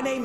My name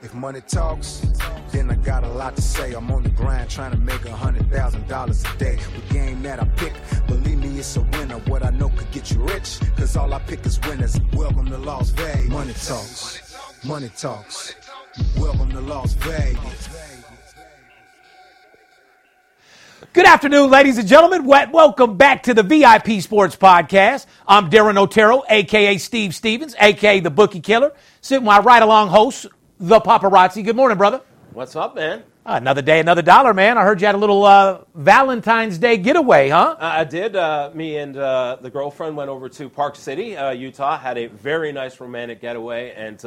If money talks, then I got a lot to say. I'm on the grind trying to make $100,000 a day. The game that I pick, believe me, it's a winner. What I know could get you rich, because all I pick is winners. Welcome to Las Vegas. Money talks. Money talks. Welcome to Las Vegas. Good afternoon, ladies and gentlemen. Welcome back to the VIP Sports Podcast. I'm Darren Otero, a.k.a. Steve Stevens, a.k.a. the Bookie Killer. Sitting my right-along host, the Paparazzi. Good morning, brother. What's up, man? Another day, another dollar, man. I heard you had a little Valentine's Day getaway, huh? I did. Me and the girlfriend went over to Park City, Utah, had a very nice romantic getaway, and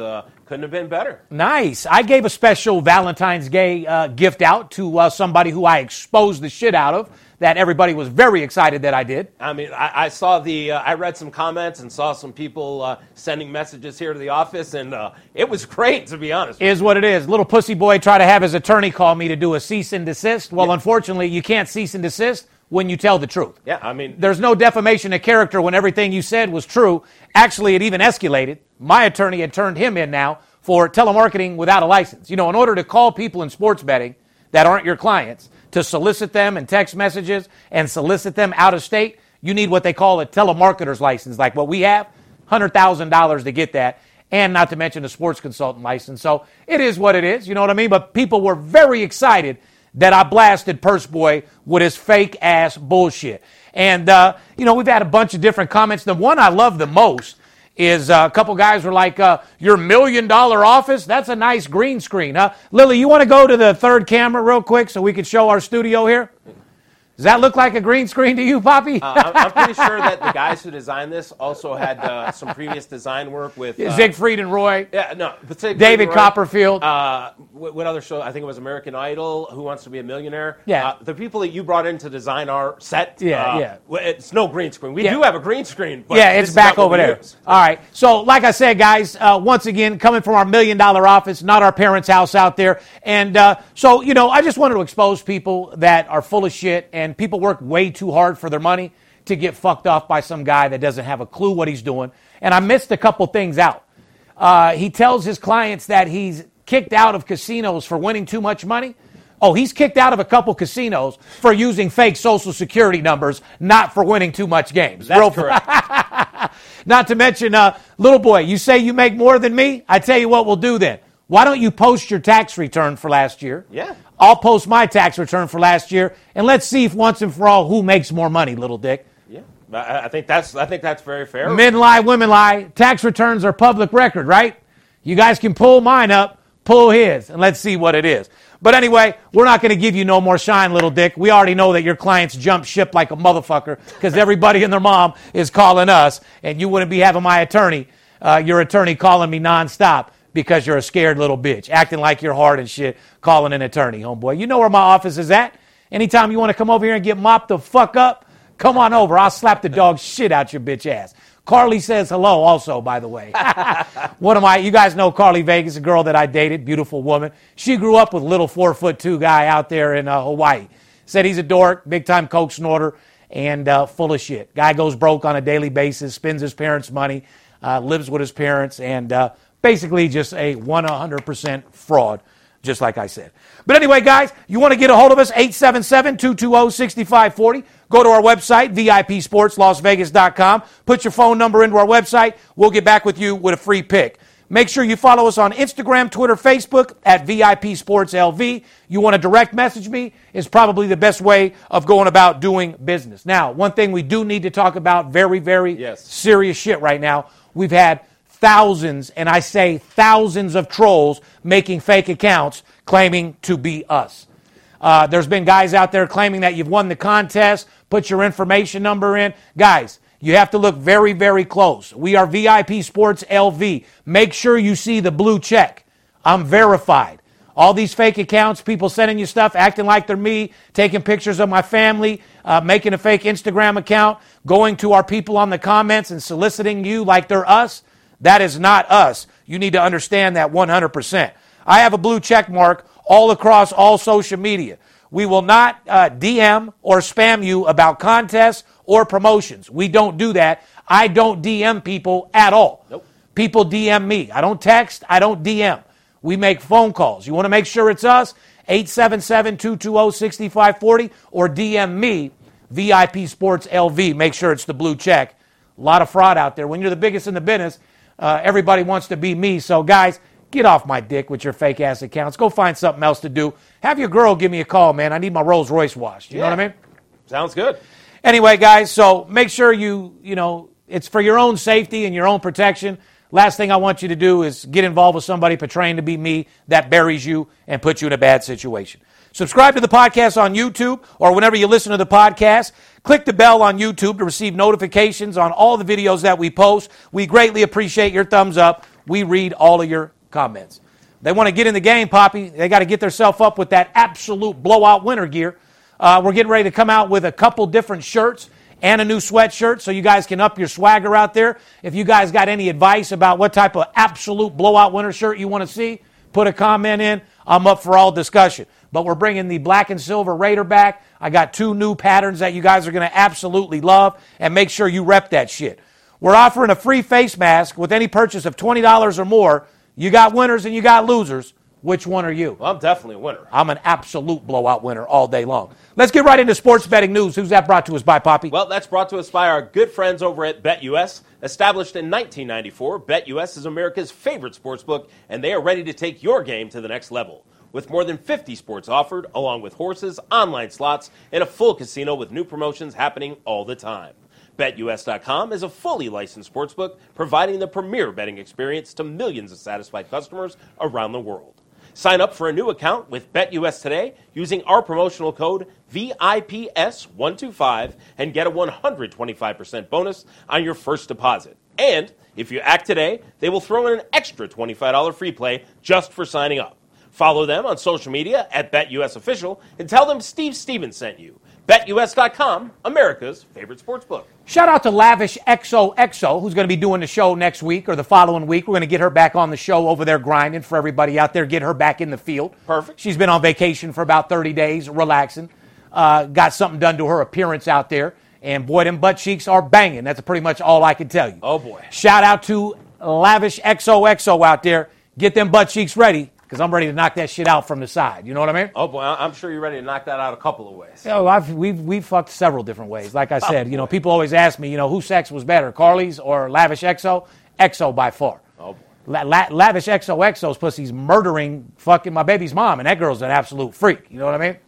couldn't have been better. Nice. I gave a special Valentine's Day gift out to somebody who I exposed the shit out of, that everybody was very excited that I did. I mean, I saw I read some comments and saw some people sending messages here to the office, and it was great, to be honest. Is what it is. Little pussy boy tried to have his attorney call me to do a cease and desist. Well, yeah. Unfortunately, you can't cease and desist when you tell the truth. Yeah, I mean, there's no defamation of character when everything you said was true. Actually, it even escalated. My attorney had turned him in now for telemarketing without a license. You know, in order to call people in sports betting that aren't your clients, to solicit them in text messages and solicit them out of state, you need what they call a telemarketer's license, like what we have, $100,000 to get that, and not to mention a sports consultant license. So it is what it is, you know what I mean? But people were very excited that I blasted Purse Boy with his fake-ass bullshit. And, you know, we've had a bunch of different comments. The one I love the most is a couple guys were like, your $1 million office, that's a nice green screen, huh? Lily, you want to go to the third camera real quick so we can show our studio here? Does that look like a green screen to you, Poppy? I'm pretty sure that the guys who designed this also had some previous design work with... Siegfried and Roy. Yeah, no. David Copperfield. What other show? I think it was American Idol, Who Wants to Be a Millionaire? Yeah. The people that you brought in to design our set. Yeah, yeah. It's no green screen. We do have a green screen. But yeah, it's back over there. All right. So, like I said, guys, once again, coming from our $1 million office, not our parents' house out there. And so, you know, I just wanted to expose people that are full of shit and people work way too hard for their money to get fucked off by some guy that doesn't have a clue what he's doing. And I missed a couple things out. He tells his clients that he's kicked out of casinos for winning too much money. Oh, he's kicked out of a couple casinos for using fake Social Security numbers, not for winning too much games. That's correct. Not to mention, little boy, you say you make more than me? I tell you what we'll do then. Why don't you post your tax return for last year? Yeah. I'll post my tax return for last year, and let's see if once and for all who makes more money, little dick. Yeah, I think that's very fair. Men lie, women lie. Tax returns are public record, right? You guys can pull mine up, pull his, and let's see what it is. But anyway, we're not going to give you no more shine, little dick. We already know that your clients jump ship like a motherfucker because everybody and their mom is calling us, and you wouldn't be having my attorney, your attorney calling me nonstop, because you're a scared little bitch, acting like you're hard and shit, calling an attorney, homeboy. You know where my office is at. Anytime you want to come over here and get mopped the fuck up, come on over. I'll slap the dog shit out your bitch ass. Carly says hello also, by the way. You guys know Carly Vegas, a girl that I dated, beautiful woman. She grew up with a little 4'2" guy out there in Hawaii. Said he's a dork, big-time coke snorter, and full of shit. Guy goes broke on a daily basis, spends his parents' money, lives with his parents, and... basically just a 100% fraud, just like I said. But anyway, guys, you want to get a hold of us, 877-220-6540. Go to our website, VIPSportsLasVegas.com. Put your phone number into our website. We'll get back with you with a free pick. Make sure you follow us on Instagram, Twitter, Facebook at VIP Sports LV. You want to direct message me is probably the best way of going about doing business. Now, one thing we do need to talk about, very, very serious shit right now. We've had thousands, and I say thousands of trolls making fake accounts claiming to be us. There's been guys out there claiming that you've won the contest, put your information number in. Guys, you have to look very, very close. We are VIP Sports LV. Make sure you see the blue check. I'm verified. All these fake accounts, people sending you stuff, acting like they're me, taking pictures of my family, making a fake Instagram account, going to our people on the comments and soliciting you like they're us. That is not us. You need to understand that 100%. I have a blue check mark all across all social media. We will not DM or spam you about contests or promotions. We don't do that. I don't DM people at all. Nope. People DM me. I don't text. I don't DM. We make phone calls. You want to make sure it's us? 877-220-6540 or DM me, VIP Sports LV. Make sure it's the blue check. A lot of fraud out there. When you're the biggest in the business, everybody wants to be me. So, guys, get off my dick with your fake-ass accounts. Go find something else to do. Have your girl give me a call, man. I need my Rolls Royce washed. You know what I mean? Sounds good. Anyway, guys, so make sure you know, it's for your own safety and your own protection. Last thing I want you to do is get involved with somebody portraying to be me that buries you and puts you in a bad situation. Subscribe to the podcast on YouTube or whenever you listen to the podcast. Click the bell on YouTube to receive notifications on all the videos that we post. We greatly appreciate your thumbs up. We read all of your comments. They want to get in the game, Poppy. They got to get themselves up with that absolute blowout winter gear. We're getting ready to come out with a couple different shirts and a new sweatshirt, so you guys can up your swagger out there. If you guys got any advice about what type of absolute blowout winter shirt you want to see, put a comment in. I'm up for all discussion. But we're bringing the black and silver Raider back. I got two new patterns that you guys are going to absolutely love, and make sure you rep that shit. We're offering a free face mask with any purchase of $20 or more. You got winners and you got losers. Which one are you? Well, I'm definitely a winner. I'm an absolute blowout winner all day long. Let's get right into sports betting news. Who's that brought to us by, Poppy? Well, that's brought to us by our good friends over at BetUS. Established in 1994, BetUS is America's favorite sportsbook, and they are ready to take your game to the next level. With more than 50 sports offered, along with horses, online slots, and a full casino with new promotions happening all the time. BetUS.com is a fully licensed sportsbook, providing the premier betting experience to millions of satisfied customers around the world. Sign up for a new account with BetUS today using our promotional code VIPS125 and get a 125% bonus on your first deposit. And if you act today, they will throw in an extra $25 free play just for signing up. Follow them on social media at BetUSOfficial and tell them Steve Stevens sent you. BetUS.com, America's favorite sportsbook. Shout out to LavishXOXO, who's going to be doing the show next week or the following week. We're going to get her back on the show over there grinding for everybody out there. Get her back in the field. Perfect. She's been on vacation for about 30 days, relaxing. Got something done to her appearance out there. And boy, them butt cheeks are banging. That's pretty much all I can tell you. Oh, boy. Shout out to LavishXOXO out there. Get them butt cheeks ready. Because I'm ready to knock that shit out from the side. You know what I mean? Oh, boy. I'm sure you're ready to knock that out a couple of ways. You know, we've fucked several different ways. Like I said, you know, people always ask me, you know, whose sex was better, Carly's or LavishXO? XO by far. Oh, boy. LavishXOXO's pussy's murdering fucking my baby's mom, and that girl's an absolute freak. You know what I mean?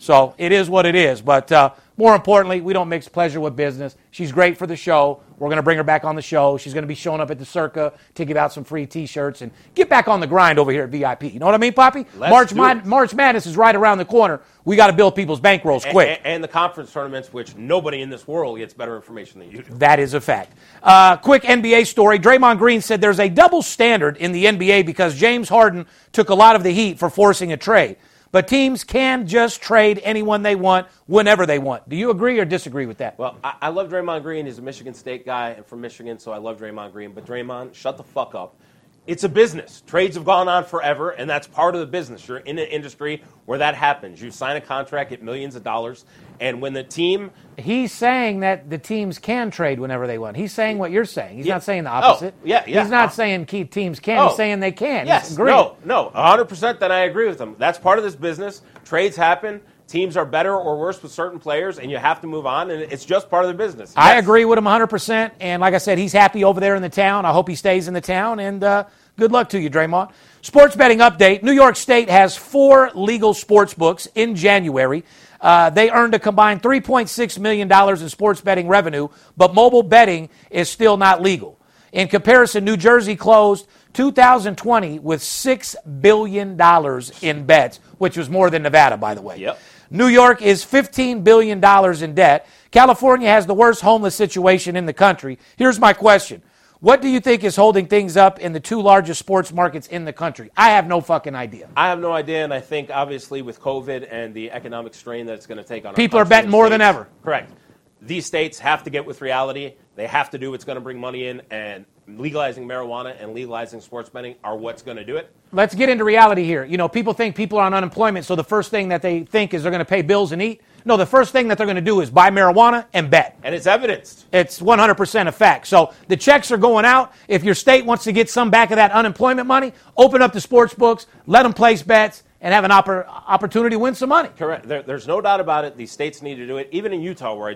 So it is what it is. But more importantly, we don't mix pleasure with business. She's great for the show. We're going to bring her back on the show. She's going to be showing up at the Circa to give out some free T-shirts and get back on the grind over here at VIP. You know what I mean, Poppy? March Madness is right around the corner. We got to build people's bankrolls quick. And the conference tournaments, which nobody in this world gets better information than you do. That is a fact. Quick NBA story. Draymond Green said there's a double standard in the NBA because James Harden took a lot of the heat for forcing a trade. But teams can just trade anyone they want, whenever they want. Do you agree or disagree with that? Well, I love Draymond Green. He's a Michigan State guy and from Michigan, so I love Draymond Green. But Draymond, shut the fuck up. It's a business. Trades have gone on forever, and that's part of the business. You're in an industry where that happens. You sign a contract, get millions of dollars, and when the team... He's saying that the teams can trade whenever they want. He's saying what you're saying. He's not saying the opposite. Oh, yeah. He's not saying teams can. He's saying they can. Yes. No, 100% that I agree with him. That's part of this business. Trades happen. Teams are better or worse with certain players, and you have to move on, and it's just part of the business. Yes. I agree with him 100%, and like I said, he's happy over there in the town. I hope he stays in the town, and good luck to you, Draymond. Sports betting update. New York State has 4 legal sports books in January. They earned a combined $3.6 million in sports betting revenue, but mobile betting is still not legal. In comparison, New Jersey closed 2020 with $6 billion in bets, which was more than Nevada, by the way. Yep. New York is $15 billion in debt. California has the worst homeless situation in the country. Here's my question. What do you think is holding things up in the 2 largest sports markets in the country? I have no fucking idea. I have no idea, and I think, obviously, with COVID and the economic strain that it's going to take on our country, people are betting more than ever. Correct. These states have to get with reality. They have to do what's going to bring money in, and legalizing marijuana and legalizing sports betting are what's going to do it. Let's get into reality here. You know, people think people are on unemployment, so the first thing that they think is they're going to pay bills and eat. No, the first thing that they're going to do is buy marijuana and bet. And it's evidenced. It's 100% a fact. So the checks are going out. If your state wants to get some back of that unemployment money, open up the sports books, let them place bets, and have an opportunity to win some money. Correct. There's no doubt about it. These states need to do it. Even in Utah, where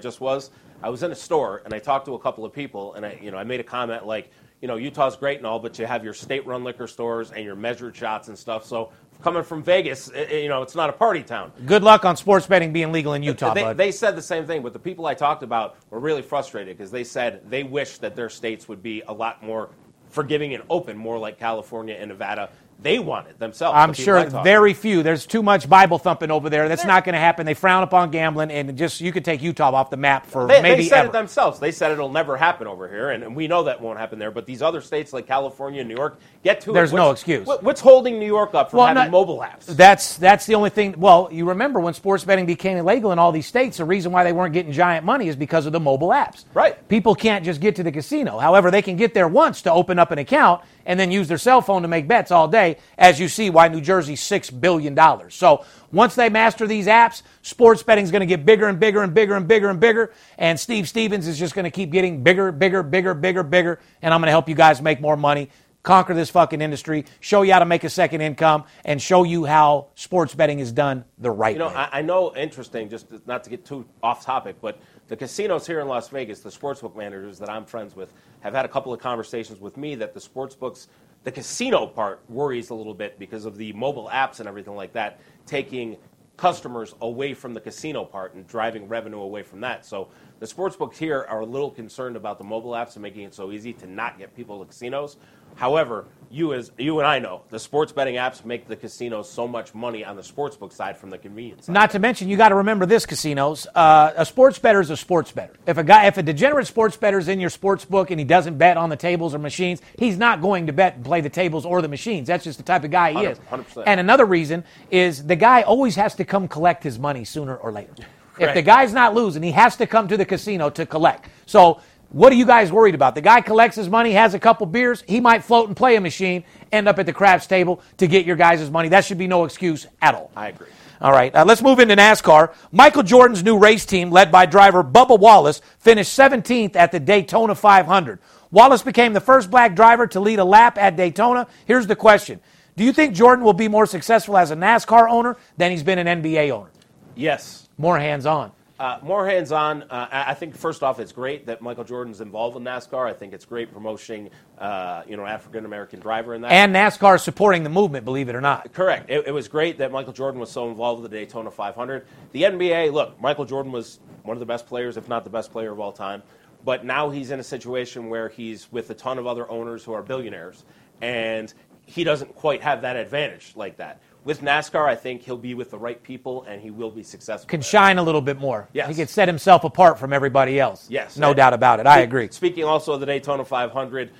I was in a store, and I talked to a couple of people, and I made a comment like, you know, Utah's great and all, but you have your state-run liquor stores and your measured shots and stuff. So coming from Vegas, it's not a party town. Good luck on sports betting being legal in Utah, bud. They said the same thing, but the people I talked about were really frustrated because they said they wish that their states would be a lot more forgiving and open, more like California and Nevada. They want it themselves. I'm sure very few. There's too much Bible thumping over there. That's not going to happen. They frown upon gambling, and just you could take Utah off the map for maybe ever. They said it themselves. They said it'll never happen over here, and we know that won't happen there. But these other states like California and New York get to it. There's no excuse. What's holding New York up from having mobile apps? That's the only thing. Well, you remember when sports betting became illegal in all these states, the reason why they weren't getting giant money is because of the mobile apps. Right. People can't just get to the casino. However, they can get there once to open up an account and then use their cell phone to make bets all day, as you see why New Jersey's $6 billion. So once they master these apps, sports betting is going to get bigger and bigger and bigger and bigger and bigger, and Steve Stevens is just going to keep getting bigger, bigger, bigger, bigger, bigger, and I'm going to help you guys make more money, conquer this fucking industry, show you how to make a second income, and show you how sports betting is done the right way. I know, interesting, just not to get too off topic, but the casinos here in Las Vegas, the sportsbook managers that I'm friends with, have had a couple of conversations with me that the sportsbooks, the casino part worries a little bit because of the mobile apps and everything like that, taking customers away from the casino part and driving revenue away from that. So the sportsbooks here are a little concerned about the mobile apps and making it so easy to not get people to casinos. However, you and I know, the sports betting apps make the casinos so much money on the sportsbook side from the convenience side. Not to mention, you got to remember this, casinos. A sports bettor is a sports bettor. If a degenerate sports bettor is in your sports book and he doesn't bet on the tables or machines, he's not going to bet and play the tables or the machines. That's just the type of guy he 100%. Is. 100%. And another reason is the guy always has to come collect his money sooner or later. Correct. If the guy's not losing, he has to come to the casino to collect. So what are you guys worried about? The guy collects his money, has a couple beers. He might float and play a machine, end up at the craps table to get your guys' money. That should be no excuse at all. I agree. All right, let's move into NASCAR. Michael Jordan's new race team, led by driver Bubba Wallace, finished 17th at the Daytona 500. Wallace became the first black driver to lead a lap at Daytona. Here's the question. Do you think Jordan will be more successful as a NASCAR owner than he's been an NBA owner? Yes. More hands-on. I think, first off, it's great that Michael Jordan's involved in NASCAR. I think it's great promoting, African-American driver in that. And NASCAR supporting the movement, believe it or not. Correct. It was great that Michael Jordan was so involved with the Daytona 500. The NBA, look, Michael Jordan was one of the best players, if not the best player of all time. But now he's in a situation where he's with a ton of other owners who are billionaires, and he doesn't quite have that advantage like that. With NASCAR, I think he'll be with the right people, and he will be successful. Can shine a little bit more. Yes. He can set himself apart from everybody else. Yes. No doubt about it. I agree. Speaking also of the Daytona 500,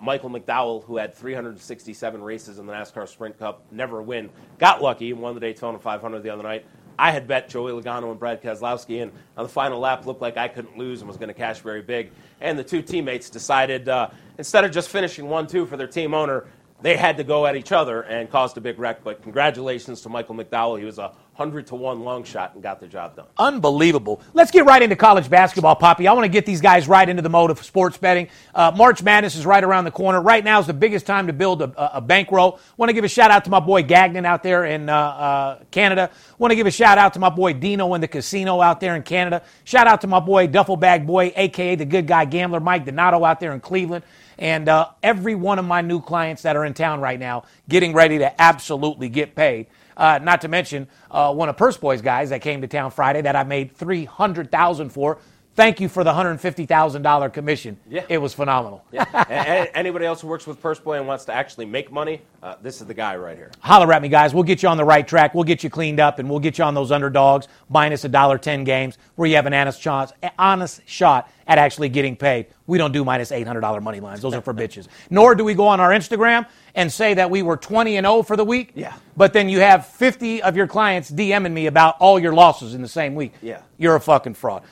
Michael McDowell, who had 367 races in the NASCAR Sprint Cup, never win, got lucky and won the Daytona 500 the other night. I had bet Joey Logano and Brad Keselowski, and on the final lap looked like I couldn't lose and was going to cash very big. And the two teammates decided, instead of just finishing 1-2 for their team owner, they had to go at each other and caused a big wreck. But congratulations to Michael McDowell. He was a 100-to-1 long shot and got the job done. Unbelievable. Let's get right into college basketball, Poppy. I want to get these guys right into the mode of sports betting. March Madness is right around the corner. Right now is the biggest time to build a bankroll. Want to give a shout-out to my boy Gagnon out there in Canada. Want to give a shout-out to my boy Dino in the casino out there in Canada. Shout-out to my boy Duffel Bag Boy, a.k.a. the good guy gambler, Mike Donato out there in Cleveland. And every one of my new clients that are in town right now getting ready to absolutely get paid. Not to mention one of Purse Boy's guys that came to town Friday that I made $300,000 for. Thank you for the $150,000 commission. Yeah. It was phenomenal. Yeah. And anybody else who works with Purse Boy and wants to actually make money, this is the guy right here. Holler at me, guys. We'll get you on the right track. We'll get you cleaned up, and we'll get you on those underdogs minus $1.10 games where you have an honest shot at actually getting paid. We don't do minus $800 money lines. Those are for bitches. Nor do we go on our Instagram and say that we were 20-0 for the week. Yeah. But then you have 50 of your clients DMing me about all your losses in the same week. Yeah. You're a fucking fraud.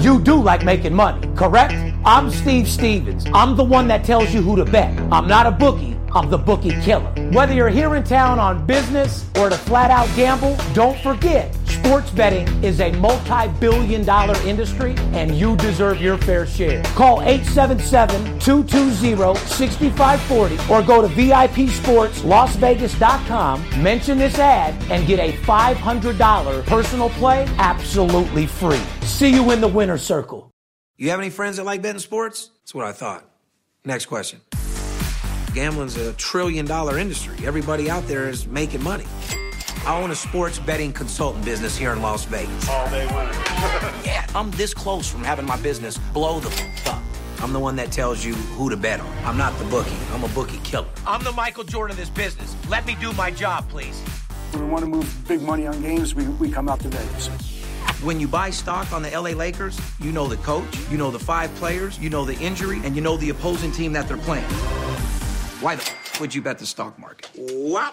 You do like making money, correct? I'm Steve Stevens. I'm the one that tells you who to bet. I'm not a bookie. I'm the bookie killer. Whether you're here in town on business or to flat out gamble, don't forget, sports betting is a multi-billion-dollar industry, and you deserve your fair share. Call 877-220-6540 or go to VIPSportsLasVegas.com, mention this ad, and get a $500 personal play absolutely free. See you in the winner's circle. You have any friends that like betting sports? That's what I thought. Next question. Gambling's a trillion-dollar industry. Everybody out there is making money. I own a sports betting consultant business here in Las Vegas. All day winning. Yeah, I'm this close from having my business blow the up. I'm the one that tells you who to bet on. I'm not the bookie. I'm a bookie killer. I'm the Michael Jordan of this business. Let me do my job, please. When we want to move big money on games, we come out to Vegas. When you buy stock on the LA Lakers, you know the coach, you know the five players, you know the injury, and you know the opposing team that they're playing. Why the would you bet the stock market? What?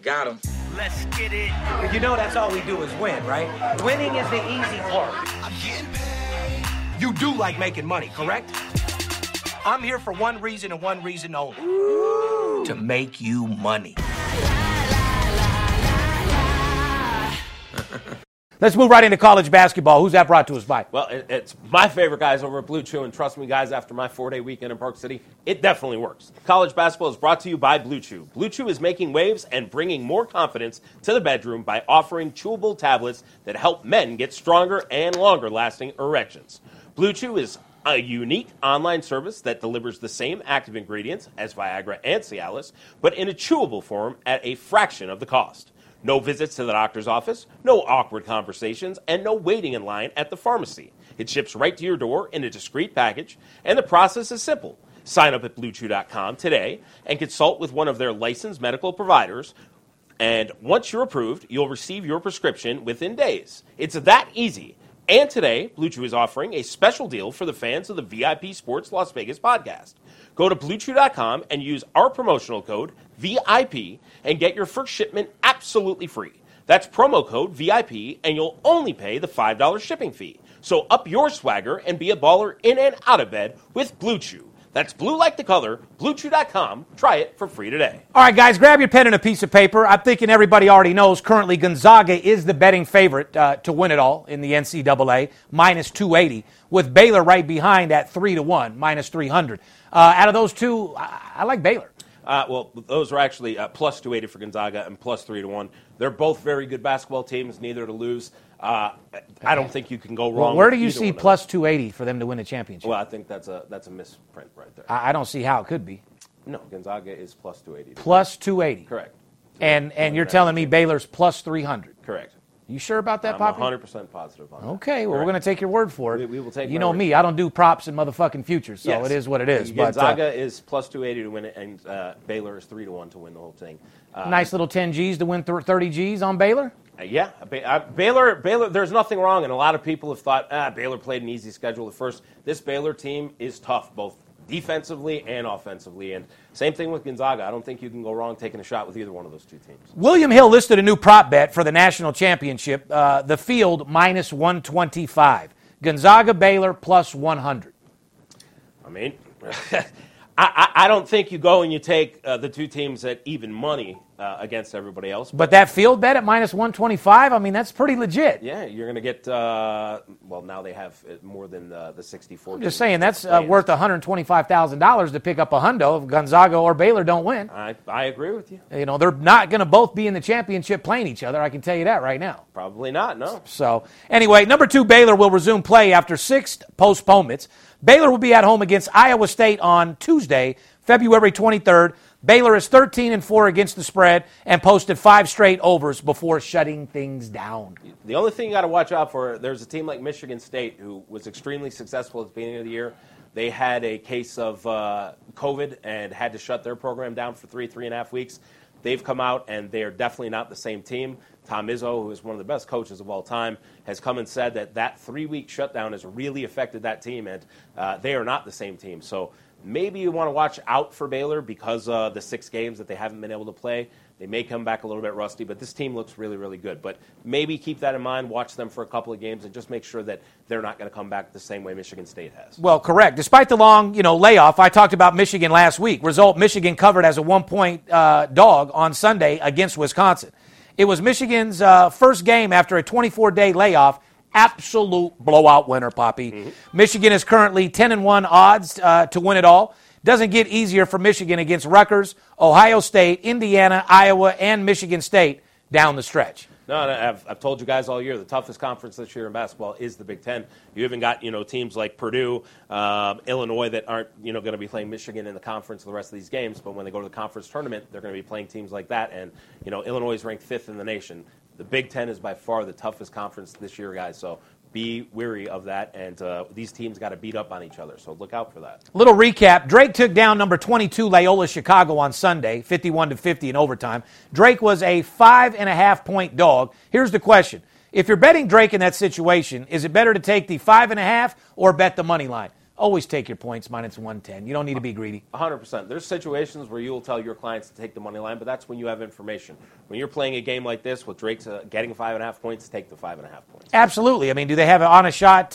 Got him. Let's get it. You know that's all we do is win, right? Winning is the easy part. I'm getting paid. You do like making money, correct? I'm here for one reason and one reason only. Ooh. To make you money. Let's move right into college basketball. Who's that brought to us by? Well, it's my favorite guys over at Blue Chew, and trust me, guys, after my 4-day weekend in Park City, it definitely works. College basketball is brought to you by Blue Chew. Blue Chew is making waves and bringing more confidence to the bedroom by offering chewable tablets that help men get stronger and longer-lasting erections. Blue Chew is a unique online service that delivers the same active ingredients as Viagra and Cialis, but in a chewable form at a fraction of the cost. No visits to the doctor's office, no awkward conversations, and no waiting in line at the pharmacy. It ships right to your door in a discreet package, and the process is simple. Sign up at BlueChew.com today and consult with one of their licensed medical providers, and once you're approved, you'll receive your prescription within days. It's that easy. And today, Blue Chew is offering a special deal for the fans of the VIP Sports Las Vegas podcast. Go to BlueChew.com and use our promotional code, VIP, and get your first shipment absolutely free. That's promo code VIP, and you'll only pay the $5 shipping fee. So up your swagger and be a baller in and out of bed with Blue Chew. That's blue like the color, BlueChew.com. Try it for free today. All right, guys, grab your pen and a piece of paper. I'm thinking everybody already knows currently Gonzaga is the betting favorite to win it all in the NCAA, minus 280, with Baylor right behind at 3-1, minus 300. Out of those two, I like Baylor. Well, those are actually plus 280 for Gonzaga and plus 3-1. They're both very good basketball teams, neither to lose. I don't think you can go wrong. Well, where do you see plus 280 for them to win a championship? Well, I think that's a misprint right there. I don't see how it could be. No, Gonzaga is plus 280. Plus 280. Correct. And you're telling me Baylor's plus 300. Correct. You sure about that, Poppy? I'm 100% positive on that. Okay, well, we're going to take your word for it. We will take. You know me, I don't do props and motherfucking futures, so it is what it is. Gonzaga is plus 280 to win it, and Baylor is 3-1 to win the whole thing. Nice little 10 Gs to win 30 Gs on Baylor? Yeah. Baylor, there's nothing wrong, and a lot of people have thought, Baylor played an easy schedule at first. This Baylor team is tough, both defensively and offensively, and same thing with Gonzaga. I don't think you can go wrong taking a shot with either one of those two teams. William Hill listed a new prop bet for the national championship, the field minus 125. Gonzaga Baylor plus 100. I mean, I don't think you go and you take the two teams at even money against everybody else. But that field bet at minus 125, I mean, that's pretty legit. Yeah, you're going to get, well, now they have more than the 64. I'm just saying that's worth $125,000 to pick up a hundo if Gonzaga or Baylor don't win. I agree with you. You know, they're not going to both be in the championship playing each other. I can tell you that right now. Probably not, no. So, anyway, number 2, Baylor will resume play after 6 postponements. Baylor will be at home against Iowa State on Tuesday, February 23rd. Baylor is 13-4 against the spread and posted 5 straight overs before shutting things down. The only thing you got to watch out for, there's a team like Michigan State who was extremely successful at the beginning of the year. They had a case of COVID and had to shut their program down for three and a half weeks. They've come out, and they are definitely not the same team. Tom Izzo, who is one of the best coaches of all time, has come and said that 3-week shutdown has really affected that team, and they are not the same team. So maybe you want to watch out for Baylor because of the 6 games that they haven't been able to play. They may come back a little bit rusty, but this team looks really, really good. But maybe keep that in mind, watch them for a couple of games, and just make sure that they're not going to come back the same way Michigan State has. Well, correct. Despite the long, layoff, I talked about Michigan last week. Result, Michigan covered as a one-point dog on Sunday against Wisconsin. It was Michigan's first game after a 24-day layoff. Absolute blowout winner, Poppy. Mm-hmm. Michigan is currently 10-1 odds to win it all. Doesn't get easier for Michigan against Rutgers, Ohio State, Indiana, Iowa, and Michigan State down the stretch. No, I've told you guys all year, the toughest conference this year in basketball is the Big Ten. You even got, teams like Purdue, Illinois that aren't, going to be playing Michigan in the conference the rest of these games. But when they go to the conference tournament, they're going to be playing teams like that. And, Illinois is ranked 5th in the nation. The Big Ten is by far the toughest conference this year, guys. So be wary of that, and these teams got to beat up on each other, so look out for that. Little recap. Drake took down number 22 Loyola Chicago on Sunday, 51-50 in overtime. Drake was a 5.5-point dog. Here's the question. If you're betting Drake in that situation, is it better to take the 5.5 or bet the money line? Always take your points minus 110. You don't need to be greedy. 100%. There's situations where you'll tell your clients to take the money line, but that's when you have information. When you're playing a game like this with Drake's getting 5.5 points, take the 5.5 points. Absolutely. I mean, do they have an honest shot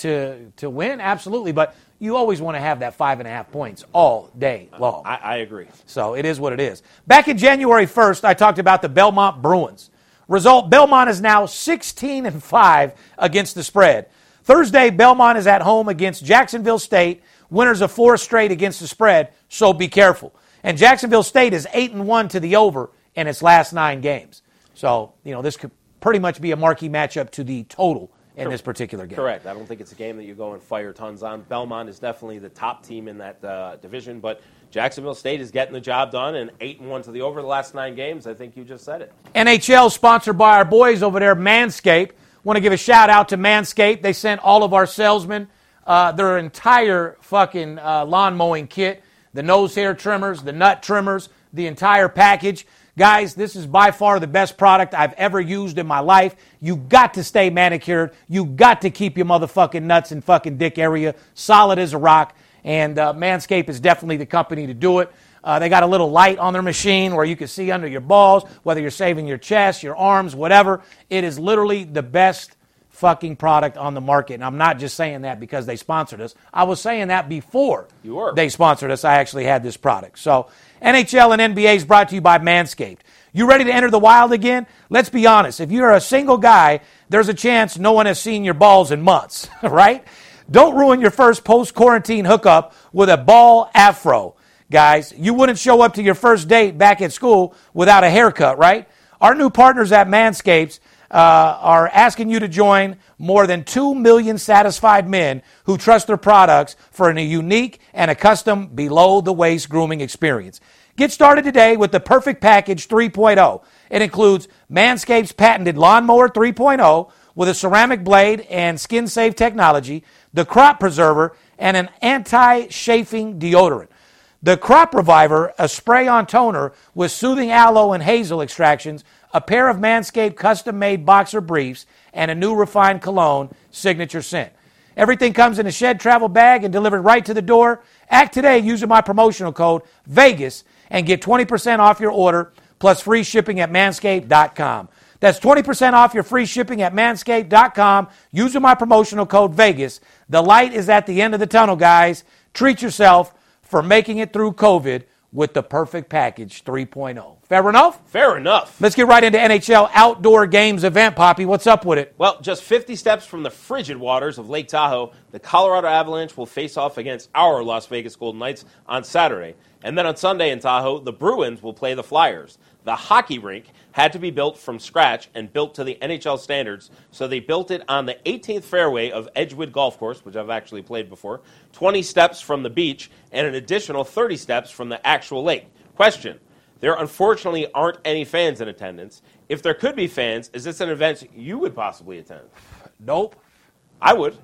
to win? Absolutely. But you always want to have that 5.5 points all day long. I agree. So it is what it is. Back in January 1st, I talked about the Belmont Bruins. Result, Belmont is now 16-5 against the spread. Thursday, Belmont is at home against Jacksonville State, winners of four straight against the spread, so be careful. And Jacksonville State is 8-1 to the over in its last 9 games. So, this could pretty much be a marquee matchup to the total in this particular game. Correct. I don't think it's a game that you go and fire tons on. Belmont is definitely the top team in that division, but Jacksonville State is getting the job done, and 8-1 to the over the last 9 games. I think you just said it. NHL sponsored by our boys over there, Manscaped. Want to give a shout-out to Manscaped. They sent all of our salesmen their entire fucking lawn mowing kit, the nose hair trimmers, the nut trimmers, the entire package. Guys, this is by far the best product I've ever used in my life. You got to stay manicured. You got to keep your motherfucking nuts and fucking dick area solid as a rock. And Manscaped is definitely the company to do it. They got a little light on their machine where you can see under your balls, whether you're shaving your chest, your arms, whatever. It is literally the best fucking product on the market. And I'm not just saying that because they sponsored us. I was saying that before they sponsored us. I actually had this product. So NHL and NBA is brought to you by Manscaped. You ready to enter the wild again? Let's be honest. If you're a single guy, there's a chance no one has seen your balls in months, right? Don't ruin your first post-quarantine hookup with a ball afro. Guys, you wouldn't show up to your first date back at school without a haircut, right? Our new partners at Manscaped are asking you to join more than 2 million satisfied men who trust their products for a unique and a custom below-the-waist grooming experience. Get started today with the Perfect Package 3.0. It includes Manscaped's patented Lawnmower 3.0 with a ceramic blade and skin-safe technology, the Crop Preserver, and an anti-chafing deodorant. The Crop Reviver, a spray-on toner with soothing aloe and hazel extractions, a pair of Manscaped custom-made boxer briefs, and a new refined cologne signature scent. Everything comes in a shed travel bag and delivered right to the door. Act today using my promotional code VEGAS and get 20% off your order plus free shipping at manscaped.com. That's 20% off your free shipping at manscaped.com using my promotional code VEGAS. The light is at the end of the tunnel, guys. Treat yourself for making it through COVID with the Perfect Package 3.0. Fair enough? Fair enough. Let's get right into NHL Outdoor Games event, Poppy. What's up with it? Well, just 50 steps from the frigid waters of Lake Tahoe, the Colorado Avalanche will face off against our Las Vegas Golden Knights on Saturday. And then on Sunday in Tahoe, the Bruins will play the Flyers. The hockey rink had to be built from scratch and built to the NHL standards, so they built it on the 18th fairway of Edgewood Golf Course, which I've actually played before, 20 steps from the beach, and an additional 30 steps from the actual lake. Question, there unfortunately aren't any fans in attendance. If there could be fans, is this an event you would possibly attend? Nope. I would.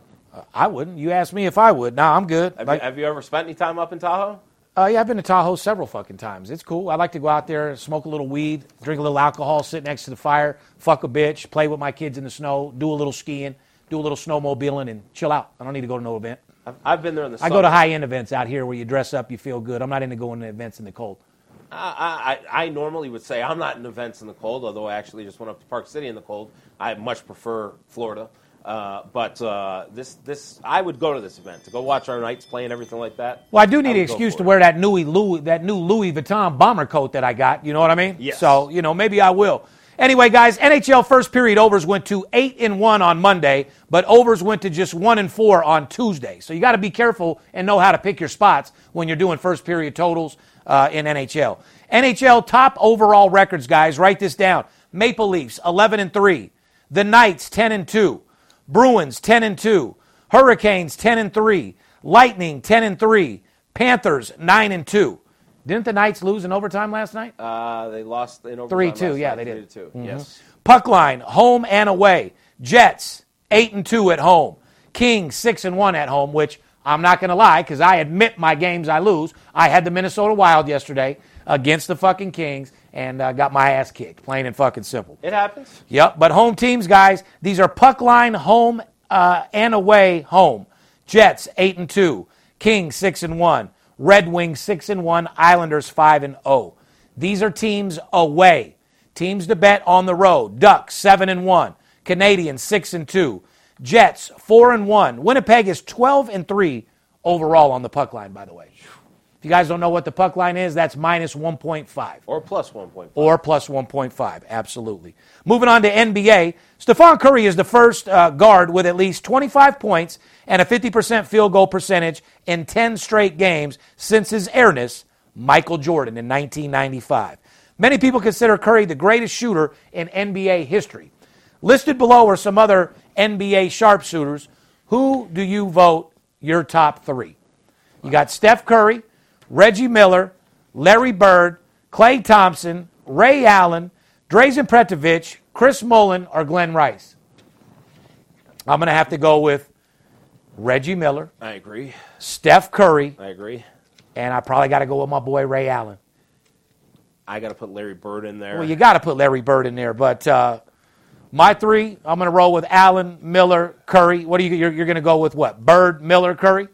I wouldn't. You asked me if I would. Nah, I'm good. Have you ever spent any time up in Tahoe? Yeah, I've been to Tahoe several fucking times. It's cool. I like to go out there, smoke a little weed, drink a little alcohol, sit next to the fire, fuck a bitch, play with my kids in the snow, do a little skiing, do a little snowmobiling, and chill out. I don't need to go to no event. I've been there in the summer. I go to high-end events out here where you dress up, you feel good. I'm not into going to events in the cold. I normally would say I'm not in events in the cold, although I actually just went up to Park City in the cold. I much prefer Florida. But I would go to this event to go watch our Knights play and everything like that. Well, I do need an excuse to wear that new Louis Vuitton bomber coat that I got. You know what I mean? Yes. So, maybe I will. Anyway, guys, NHL first period overs went to 8-1 on Monday, but overs went to just 1-4 on Tuesday. So you got to be careful and know how to pick your spots when you're doing first period totals in NHL. NHL top overall records, guys. Write this down. Maple Leafs 11-3, the Knights 10-2. Bruins 10-2, Hurricanes 10-3, Lightning 10-3, Panthers 9-2. Didn't the Knights lose in overtime last night? They lost in overtime. 3-2, yeah, they did. 3-2, mm-hmm. Yes. Puck line home and away. Jets 8-2 at home. Kings 6-1 at home, which I'm not going to lie because I admit my games I lose. I had the Minnesota Wild yesterday against the fucking Kings. And got my ass kicked, plain and fucking simple. It happens. Yep, but home teams, guys, these are puck line home and away home. Jets 8-2, Kings 6-1, Red Wings 6-1, Islanders 5-0. These are teams away. Teams to bet on the road. Ducks 7-1, Canadians 6-2, Jets 4-1. Winnipeg is 12-3 overall on the puck line, by the way. If you guys don't know what the puck line is, that's minus 1.5. Or plus 1.5. Or plus 1.5, absolutely. Moving on to NBA, Stephon Curry is the first guard with at least 25 points and a 50% field goal percentage in 10 straight games since his heiress, Michael Jordan, in 1995. Many people consider Curry the greatest shooter in NBA history. Listed below are some other NBA sharpshooters. Who do you vote your top three? You got Steph Curry, Reggie Miller, Larry Bird, Klay Thompson, Ray Allen, Drazen Petrovic, Chris Mullin, or Glenn Rice. I'm going to have to go with Reggie Miller. I agree. Steph Curry. I agree. And I probably got to go with my boy Ray Allen. I got to put Larry Bird in there. Well, you got to put Larry Bird in there. But my three, I'm going to roll with Allen, Miller, Curry. What are you? You're going to go with what? Bird, Miller, Curry?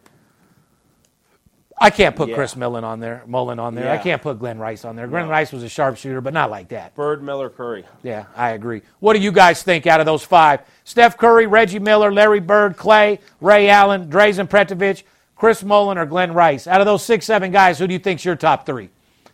I can't put Chris Mullin on there. Yeah. I can't put Glenn Rice on there. Glenn Rice was a sharpshooter, but not like that. Bird, Miller, Curry. Yeah, I agree. What do you guys think out of those five? Steph Curry, Reggie Miller, Larry Bird, Clay, Ray Allen, Drazen Petrovic, Chris Mullin, or Glenn Rice? Out of those 6-7 guys, who do you think's your top three?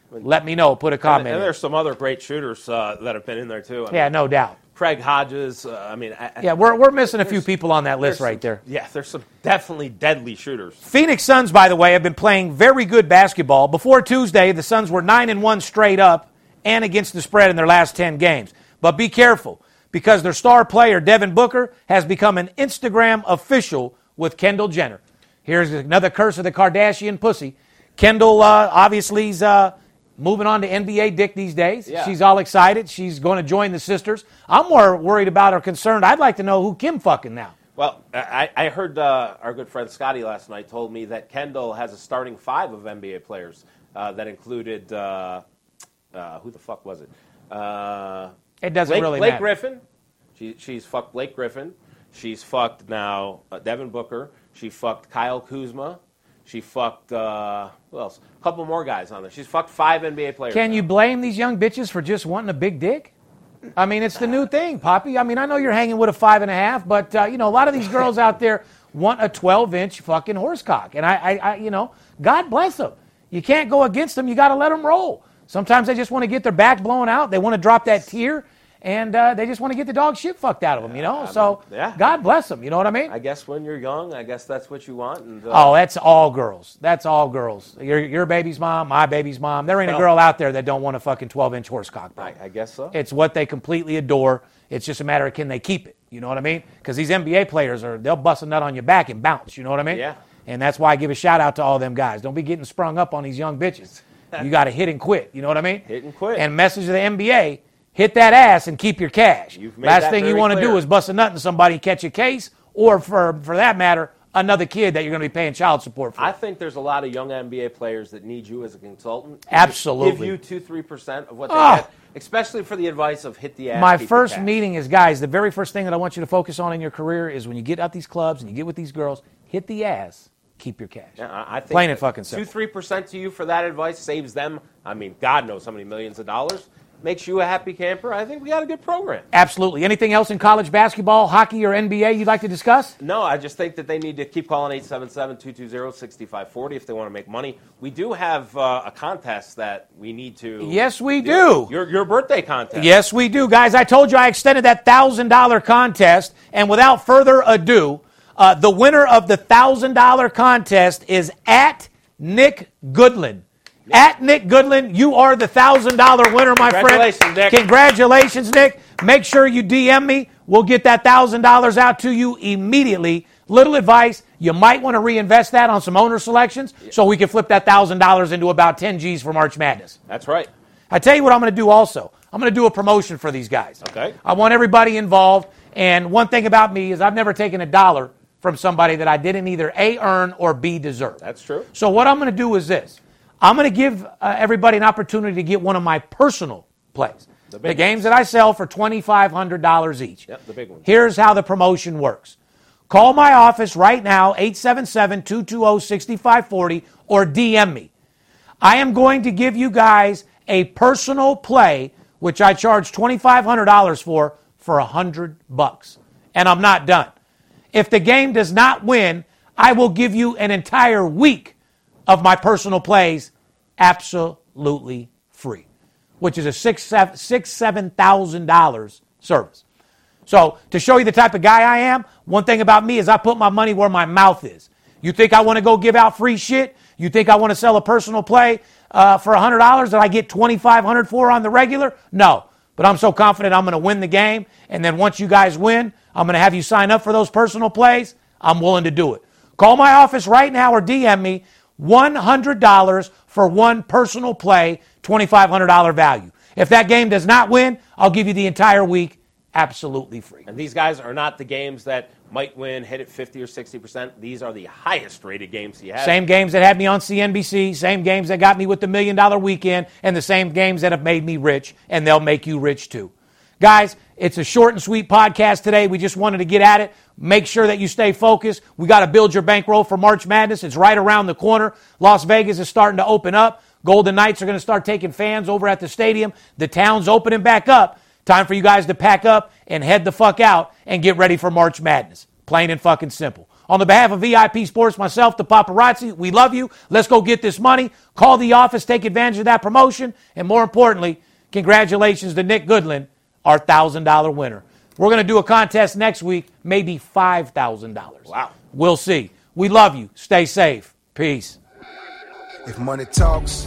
Let me know. Put a comment. And there's some other great shooters that have been in there too. I mean, no doubt. Craig Hodges. We're missing a few people on that list right there. Yeah, there's some definitely deadly shooters. Phoenix Suns, by the way, have been playing very good basketball. Before Tuesday, the Suns were 9-1 straight up and against the spread in their last 10 games. But be careful because their star player, Devin Booker, has become an Instagram official with Kendall Jenner. Here's another curse of the Kardashian pussy. Kendall obviously is... moving on to NBA Dick these days. Yeah. She's all excited. She's going to join the sisters. I'm more worried about or concerned. I'd like to know who Kim fucking now. Well, I heard our good friend Scotty last night told me that Kendall has a starting five of NBA players that included, who the fuck was it? It doesn't really matter. Blake Griffin. She's fucked Blake Griffin. She's fucked now Devin Booker. She fucked Kyle Kuzma. She fucked, who else? A couple more guys on there. She's fucked five NBA players. Can you blame these young bitches for just wanting a big dick? I mean, it's the new thing, Poppy. I mean, I know you're hanging with a 5.5, but, a lot of these girls out there want a 12-inch fucking horse cock. And, I God bless them. You can't go against them. You got to let them roll. Sometimes they just want to get their back blown out. They want to drop that tear. And they just want to get the dog shit fucked out of them, God bless them, you know what I mean? I guess when you're young, I guess that's what you want. And, that's all girls. That's all girls. Your baby's mom, my baby's mom. There ain't a girl out there that don't want a fucking 12-inch horse cock. I guess so. It's what they completely adore. It's just a matter of can they keep it, you know what I mean? Because these NBA players, they'll bust a nut on your back and bounce, you know what I mean? Yeah. And that's why I give a shout-out to all them guys. Don't be getting sprung up on these young bitches. You got to hit and quit, you know what I mean? Hit and quit. And message to the NBA... hit that ass and keep your cash. Last thing you want to do is bust a nut in somebody and catch a case, or for that matter, another kid that you're going to be paying child support for. I think there's a lot of young NBA players that need you as a consultant. Absolutely. Give you 2%, 3% of what they get, especially for the advice of hit the ass. My first meeting is, guys, the very first thing that I want you to focus on in your career is when you get out these clubs and you get with these girls, hit the ass keep your cash. Yeah, I think plain and fucking simple. 2-3% to you for that advice saves them, I mean, God knows how many millions of dollars. Makes you a happy camper. I think we got a good program. Absolutely. Anything else in college basketball, hockey, or NBA you'd like to discuss? No, I just think that they need to keep calling 877-220-6540 if they want to make money. We do have a contest that we need to... Yes, we do. Your birthday contest. Yes, we do. Guys, I told you I extended that $1,000 contest, and without further ado, the winner of the $1,000 contest is at Nick Goodland. At Nick Goodland, you are the $1,000 winner, my Congratulations, friend. Nick. Congratulations, Nick. Make sure you DM me. We'll get that $1,000 out to you immediately. Little advice, you might want to reinvest that on some owner selections so we can flip that $1,000 into about 10 G's for March Madness. That's right. I tell you what I'm going to do also. I'm going to do a promotion for these guys. Okay. I want everybody involved. And one thing about me is I've never taken $1 from somebody that I didn't either A, earn, or B, deserve. That's true. So what I'm going to do is this. I'm going to give everybody an opportunity to get one of my personal plays. The games that I sell for $2,500 each. Yep, the big ones. Here's how the promotion works. Call my office right now, 877-220-6540, or DM me. I am going to give you guys a personal play, which I charge $2,500 for $100. And I'm not done. If the game does not win, I will give you an entire week of my personal plays, absolutely free, which is a $6,000-$7,000 service. So to show you the type of guy I am, one thing about me is I put my money where my mouth is. You think I want to go give out free shit? You think I want to sell a personal play for $100 that I get $2,500 for on the regular? No, but I'm so confident I'm going to win the game, and then once you guys win, I'm going to have you sign up for those personal plays. I'm willing to do it. Call my office right now or DM me. $100 for one personal play, $2,500 value. If that game does not win, I'll give you the entire week absolutely free. And these guys are not the games that might win, hit at 50 or 60%. These are the highest rated games he has. Same games that had me on CNBC, same games that got me with the $1 Million Weekend, and the same games that have made me rich, and they'll make you rich too. Guys, it's a short and sweet podcast today. We just wanted to get at it. Make sure that you stay focused. We got to build your bankroll for March Madness. It's right around the corner. Las Vegas is starting to open up. Golden Knights are going to start taking fans over at the stadium. The town's opening back up. Time for you guys to pack up and head the fuck out and get ready for March Madness. Plain and fucking simple. On the behalf of VIP Sports, myself, the paparazzi, we love you. Let's go get this money. Call the office. Take advantage of that promotion. And more importantly, congratulations to Nick Goodland, our $1,000 winner. We're going to do a contest next week, maybe $5,000. Wow. We'll see. We love you. Stay safe. Peace. If money talks,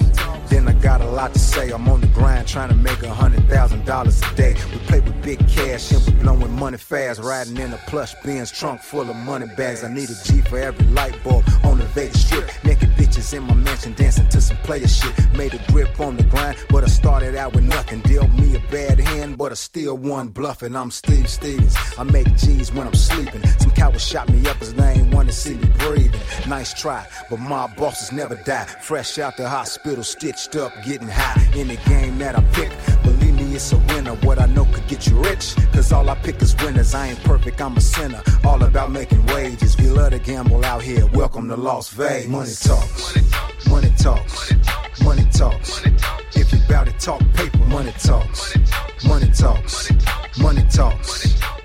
then I got a lot to say. I'm on the grind trying to make $100,000 a day. We play with big cash and we blowing money fast. Riding in a plush Benz trunk full of money bags. I need a G for every light bulb on the Vegas Strip. Naked bitches in my mansion dancing to some player shit. Made a grip on the grind, but I started out with nothing. Dealt me a bad hand, but I still won bluffing. I'm Steve Stevens. I make G's when I'm sleeping. Some coward shot me up as they ain't want to see me breathing. Nice try, but my bosses never die. Fresh out the hospital, stitched up, getting high. In the game that I pick, believe me, it's a winner. What I know could get you rich, cause all I pick is winners. I ain't perfect, I'm a sinner. All about making wages. We love to gamble out here. Welcome to Las Vegas. Money talks. Money talks. Money talks. If you bout to talk paper, money talks. Money talks. Money talks.